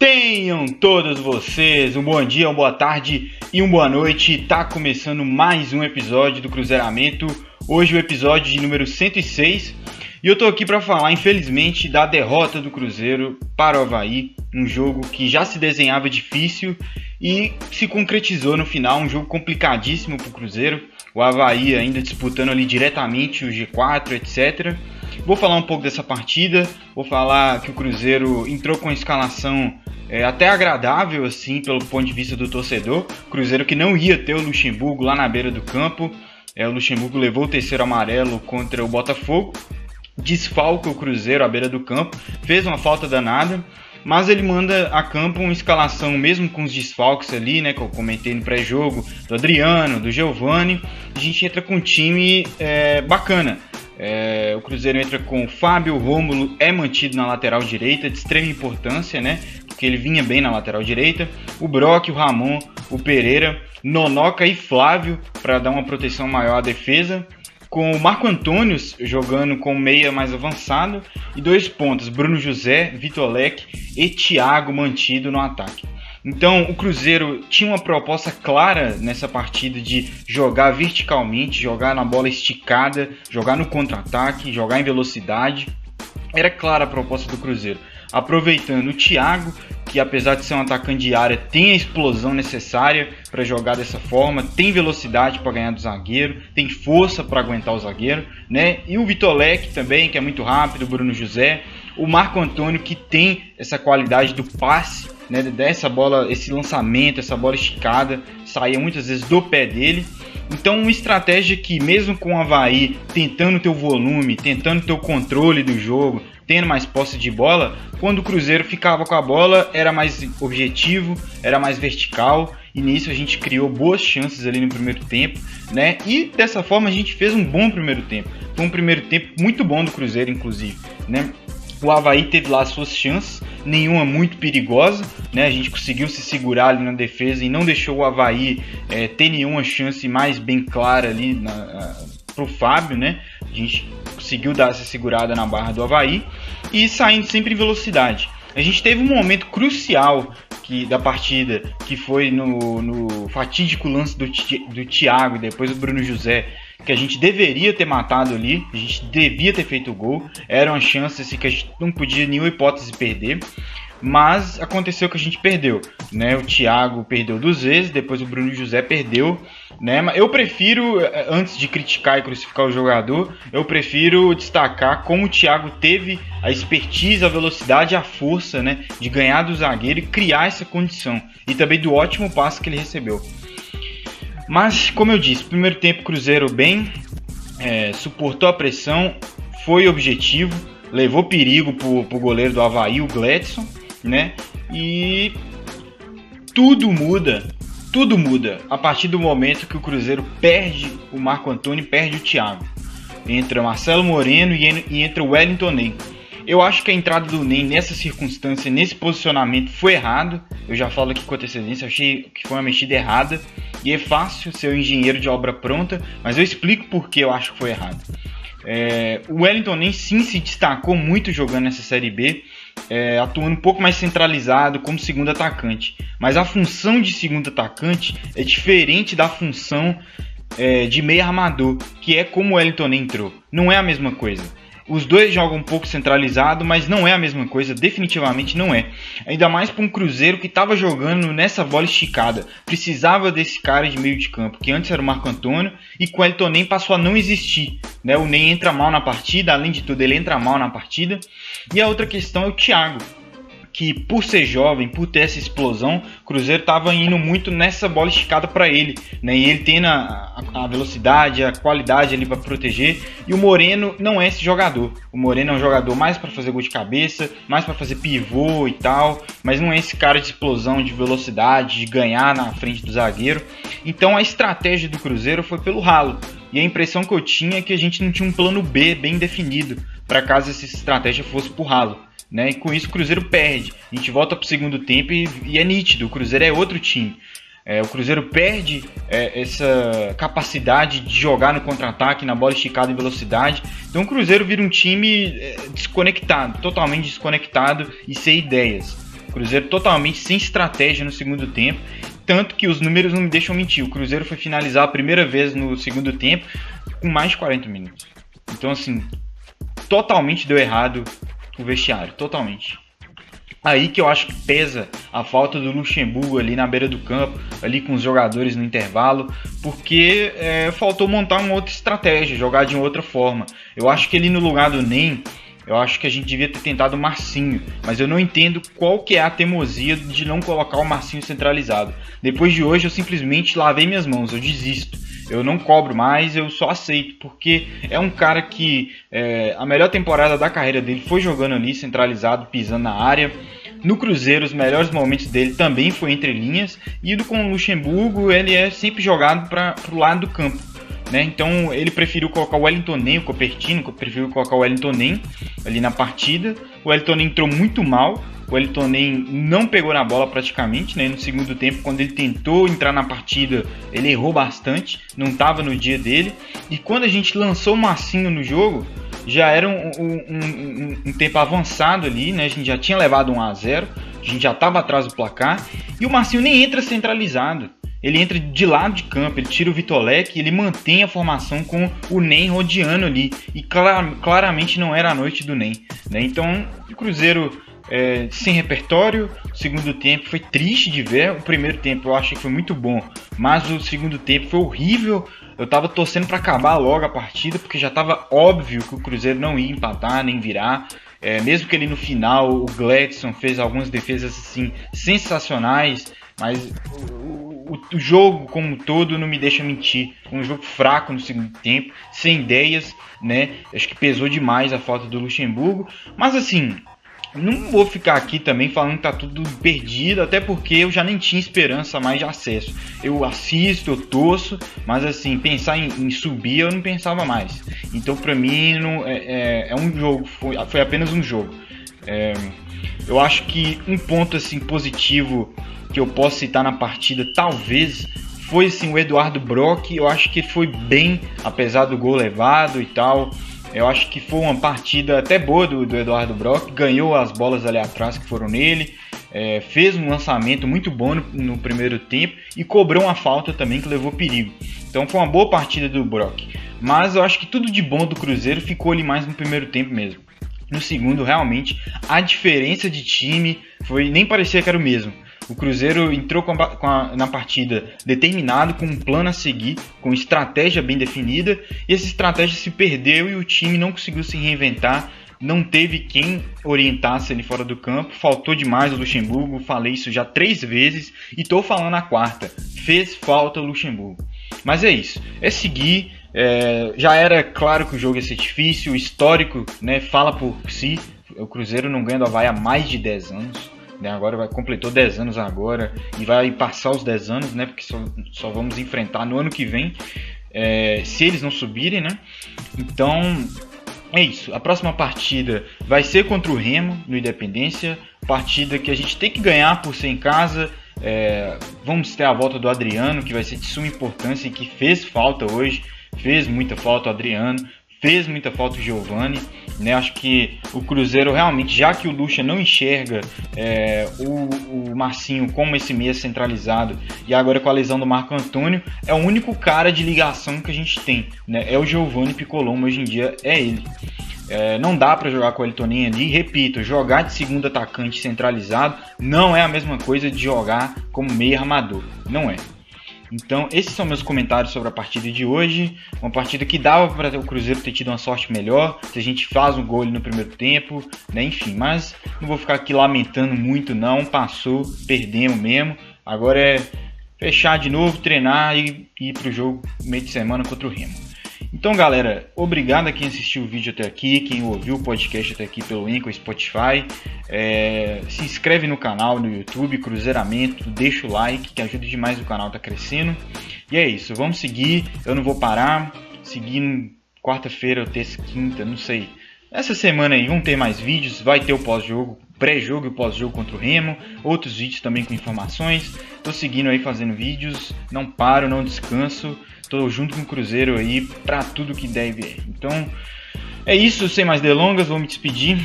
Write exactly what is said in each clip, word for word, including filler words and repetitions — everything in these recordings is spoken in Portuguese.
Tenham todos vocês um bom dia, uma boa tarde e uma boa noite. Tá começando mais um episódio do Cruzeiramento. Hoje o episódio de número cento e seis. E eu tô aqui para falar, infelizmente, da derrota do Cruzeiro para o Avaí. Um jogo que já se desenhava difícil e se concretizou no final. Um jogo complicadíssimo pro Cruzeiro. O Avaí ainda disputando ali diretamente o G quatro, etcétera. Vou falar um pouco dessa partida. Vou falar que o Cruzeiro entrou com a escalação é, até agradável, assim, pelo ponto de vista do torcedor. Cruzeiro que não ia ter o Luxemburgo lá na beira do campo. É, o Luxemburgo levou o terceiro amarelo contra o Botafogo. Desfalca o Cruzeiro à beira do campo. Fez uma falta danada. Mas ele manda a campo uma escalação, mesmo com os desfalques ali, né, que eu comentei no pré-jogo, do Adriano, do Giovani. A gente entra com um time é, bacana. É, o Cruzeiro entra com o Fábio, o Rômulo é mantido na lateral direita, de extrema importância, né, porque ele vinha bem na lateral direita. O Brock, o Ramon, o Pereira, Nonoca e Flávio, para dar uma proteção maior à defesa. Com o Marco Antônio jogando com meia mais avançado e dois pontas, Bruno José, Vitor Leque e Thiago mantido no ataque. Então o Cruzeiro tinha uma proposta clara nessa partida de jogar verticalmente, jogar na bola esticada, jogar no contra-ataque, jogar em velocidade. Era clara a proposta do Cruzeiro, aproveitando o Thiago, que apesar de ser um atacante de área, tem a explosão necessária para jogar dessa forma, tem velocidade para ganhar do zagueiro, tem força para aguentar o zagueiro, né? E o Vitor Leque também, que é muito rápido, o Bruno José, o Marco Antônio, que tem essa qualidade do passe, né? Dessa bola, esse lançamento, essa bola esticada, saía muitas vezes do pé dele. Então uma estratégia que, mesmo com o Avaí tentando ter o volume, tentando ter o controle do jogo, tendo mais posse de bola, quando o Cruzeiro ficava com a bola era mais objetivo, era mais vertical, e nisso a gente criou boas chances ali no primeiro tempo, né? E dessa forma a gente fez um bom primeiro tempo, foi um primeiro tempo muito bom do Cruzeiro, inclusive, né? O Avaí teve lá suas chances, nenhuma muito perigosa, né? A gente conseguiu se segurar ali na defesa e não deixou o Avaí é, ter nenhuma chance mais bem clara ali na, pro Fábio, né? A gente conseguiu dar essa segurada na barra do Avaí e saindo sempre em velocidade. A gente teve um momento crucial que, da partida, que foi no, no fatídico lance do, do Thiago e depois do Bruno José, que a gente deveria ter matado ali, a gente devia ter feito o gol, era uma chance assim, que a gente não podia nenhuma hipótese perder, mas aconteceu que a gente perdeu, né? O Thiago perdeu duas vezes, depois o Bruno José perdeu, né? Mas eu prefiro, antes de criticar e crucificar o jogador, eu prefiro destacar como o Thiago teve a expertise, a velocidade, a força, né, de ganhar do zagueiro e criar essa condição, e também do ótimo passe que ele recebeu. Mas, como eu disse, primeiro tempo Cruzeiro bem, é, suportou a pressão, foi objetivo, levou perigo pro, pro goleiro do Avaí, o Gledson, né? E tudo muda, tudo muda a partir do momento que o Cruzeiro perde o Marco Antônio e perde o Thiago. Entra Marcelo Moreno e, e entra o Wellington Ney. Eu acho que a entrada do Ney nessa circunstância, nesse posicionamento, foi errado. Eu já falo aqui com antecedência, achei que foi uma mexida errada. E é fácil ser um engenheiro de obra pronta, mas eu explico por que eu acho que foi errado. É, o Wellington Ney sim se destacou muito jogando nessa Série B, é, atuando um pouco mais centralizado como segundo atacante. Mas a função de segundo atacante é diferente da função é, de meio armador, que é como o Wellington Ney entrou. Não é a mesma coisa. Os dois jogam um pouco centralizado, mas não é a mesma coisa, definitivamente não é. Ainda mais para um Cruzeiro que estava jogando nessa bola esticada. Precisava desse cara de meio de campo, que antes era o Marco Antônio, e com o Elton Ney passou a não existir, né? O Ney entra mal na partida, além de tudo ele entra mal na partida. E a outra questão é o Thiago, que por ser jovem, por ter essa explosão, o Cruzeiro estava indo muito nessa bola esticada para ele, né? E ele tem a, a velocidade, a qualidade ali para proteger, e o Moreno não é esse jogador. O Moreno é um jogador mais para fazer gol de cabeça, mais para fazer pivô e tal, mas não é esse cara de explosão, de velocidade, de ganhar na frente do zagueiro. Então a estratégia do Cruzeiro foi pelo ralo, e a impressão que eu tinha é que a gente não tinha um plano B bem definido para caso essa estratégia fosse pro ralo, né? E com isso o Cruzeiro perde. A gente volta pro segundo tempo e, e é nítido, o Cruzeiro é outro time. É, o Cruzeiro perde é, essa capacidade de jogar no contra-ataque, na bola esticada em velocidade. Então o Cruzeiro vira um time é, desconectado, totalmente desconectado e sem ideias. Cruzeiro totalmente sem estratégia no segundo tempo, tanto que os números não me deixam mentir. O Cruzeiro foi finalizar a primeira vez no segundo tempo com mais de quarenta minutos. Então, assim, totalmente deu errado o vestiário, totalmente. Aí que eu acho que pesa a falta do Luxemburgo ali na beira do campo, ali com os jogadores no intervalo, porque é, faltou montar uma outra estratégia, jogar de outra forma. Eu acho que ele no lugar do Ney, eu acho que a gente devia ter tentado o Marcinho, mas eu não entendo qual que é a teimosia de não colocar o Marcinho centralizado. Depois de hoje eu simplesmente lavei minhas mãos, eu desisto. Eu não cobro mais, eu só aceito, porque é um cara que é, a melhor temporada da carreira dele foi jogando ali, centralizado, pisando na área. No Cruzeiro, os melhores momentos dele também foi entre linhas, e com o Luxemburgo ele é sempre jogado para o lado do campo, né? Então ele preferiu colocar o Wellington Ney, o Copertino, preferiu colocar o Wellington Ney ali na partida. O Wellington Ney entrou muito mal. O Elton Ney não pegou na bola praticamente, né? No segundo tempo, quando ele tentou entrar na partida, ele errou bastante, não estava no dia dele. E quando a gente lançou o Marcinho no jogo, já era um, um, um, um tempo avançado ali, né? A gente já tinha levado um a zero, a gente já estava atrás do placar, e o Marcinho nem entra centralizado. Ele entra de lado de campo, ele tira o Vitor Leque, ele mantém a formação com o Ney Rodiano ali. E clar, claramente não era a noite do Ney, né? Então, o Cruzeiro é, sem repertório. O segundo tempo foi triste de ver. O primeiro tempo eu achei que foi muito bom, mas o segundo tempo foi horrível. Eu tava torcendo para acabar logo a partida, porque já tava óbvio que o Cruzeiro não ia empatar nem virar. É, mesmo que ele no final, o Gledson fez algumas defesas assim sensacionais, mas o, o, o jogo como um todo não me deixa mentir. Um jogo fraco no segundo tempo, sem ideias, né? Acho que pesou demais a falta do Luxemburgo. Mas assim, não vou ficar aqui também falando que tá tudo perdido, até porque eu já nem tinha esperança mais de acesso. Eu assisto, eu torço, mas assim, pensar em, em subir eu não pensava mais. Então pra mim não, é, é, é um jogo, foi, foi apenas um jogo. É, eu acho que um ponto assim, positivo que eu posso citar na partida talvez foi assim, o Eduardo Brock. Eu acho que foi bem, apesar do gol levado e tal. Eu acho que foi uma partida até boa do, do Eduardo Brock, ganhou as bolas ali atrás que foram nele, é, fez um lançamento muito bom no, no primeiro tempo e cobrou uma falta também que levou perigo. Então foi uma boa partida do Brock, mas eu acho que tudo de bom do Cruzeiro ficou ali mais no primeiro tempo mesmo. No segundo, realmente, a diferença de time foi, nem parecia que era o mesmo. O Cruzeiro entrou com a, com a, na partida determinado, com um plano a seguir, com estratégia bem definida, e essa estratégia se perdeu e o time não conseguiu se reinventar, não teve quem orientasse ali fora do campo, faltou demais o Luxemburgo, falei isso já três vezes e tô falando a quarta, fez falta o Luxemburgo. Mas é isso, é seguir. É, já era claro que o jogo ia ser difícil, o histórico, né, fala por si, o Cruzeiro não ganha do Avaí há mais de dez anos. Agora vai, completou dez anos agora e vai passar os dez anos, né? Porque só, só vamos enfrentar no ano que vem, é, se eles não subirem, né? Então é isso. A próxima partida vai ser contra o Remo no Independência, partida que a gente tem que ganhar por ser em casa. É, vamos ter a volta do Adriano, que vai ser de suma importância e que fez falta hoje, fez muita falta o Adriano. Fez muita falta o Giovani, né? Acho que o Cruzeiro realmente, já que o Lucha não enxerga é, o, o Marcinho como esse meia centralizado, e agora com a lesão do Marco Antônio, é o único cara de ligação que a gente tem, né? É o Giovani Picoloma, hoje em dia é ele. É, não dá para jogar com o Elton Ney ali, repito, jogar de segundo atacante centralizado não é a mesma coisa de jogar como meia armador, não é. Então, esses são meus comentários sobre a partida de hoje. Uma partida que dava para o Cruzeiro ter tido uma sorte melhor, se a gente faz um gol no primeiro tempo, né? Enfim, mas não vou ficar aqui lamentando muito não. Passou, perdemos mesmo. Agora é fechar de novo, treinar e ir para o jogo meio de semana contra o Remo. Então, galera, obrigado a quem assistiu o vídeo até aqui, quem ouviu o podcast até aqui pelo Anchor, Spotify. É, se inscreve no canal no YouTube, Cruzeiramento, deixa o like, que ajuda demais o canal, tá crescendo. E é isso, vamos seguir, eu não vou parar, seguindo quarta-feira, terça, quinta, não sei. Essa semana aí vão ter mais vídeos, vai ter o pós-jogo, pré-jogo e pós-jogo contra o Remo, outros vídeos também com informações. Tô seguindo aí fazendo vídeos, não paro, não descanso. Tô junto com o Cruzeiro aí pra tudo que deve. Então, é isso. Sem mais delongas, vou me despedir.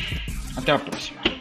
Até a próxima.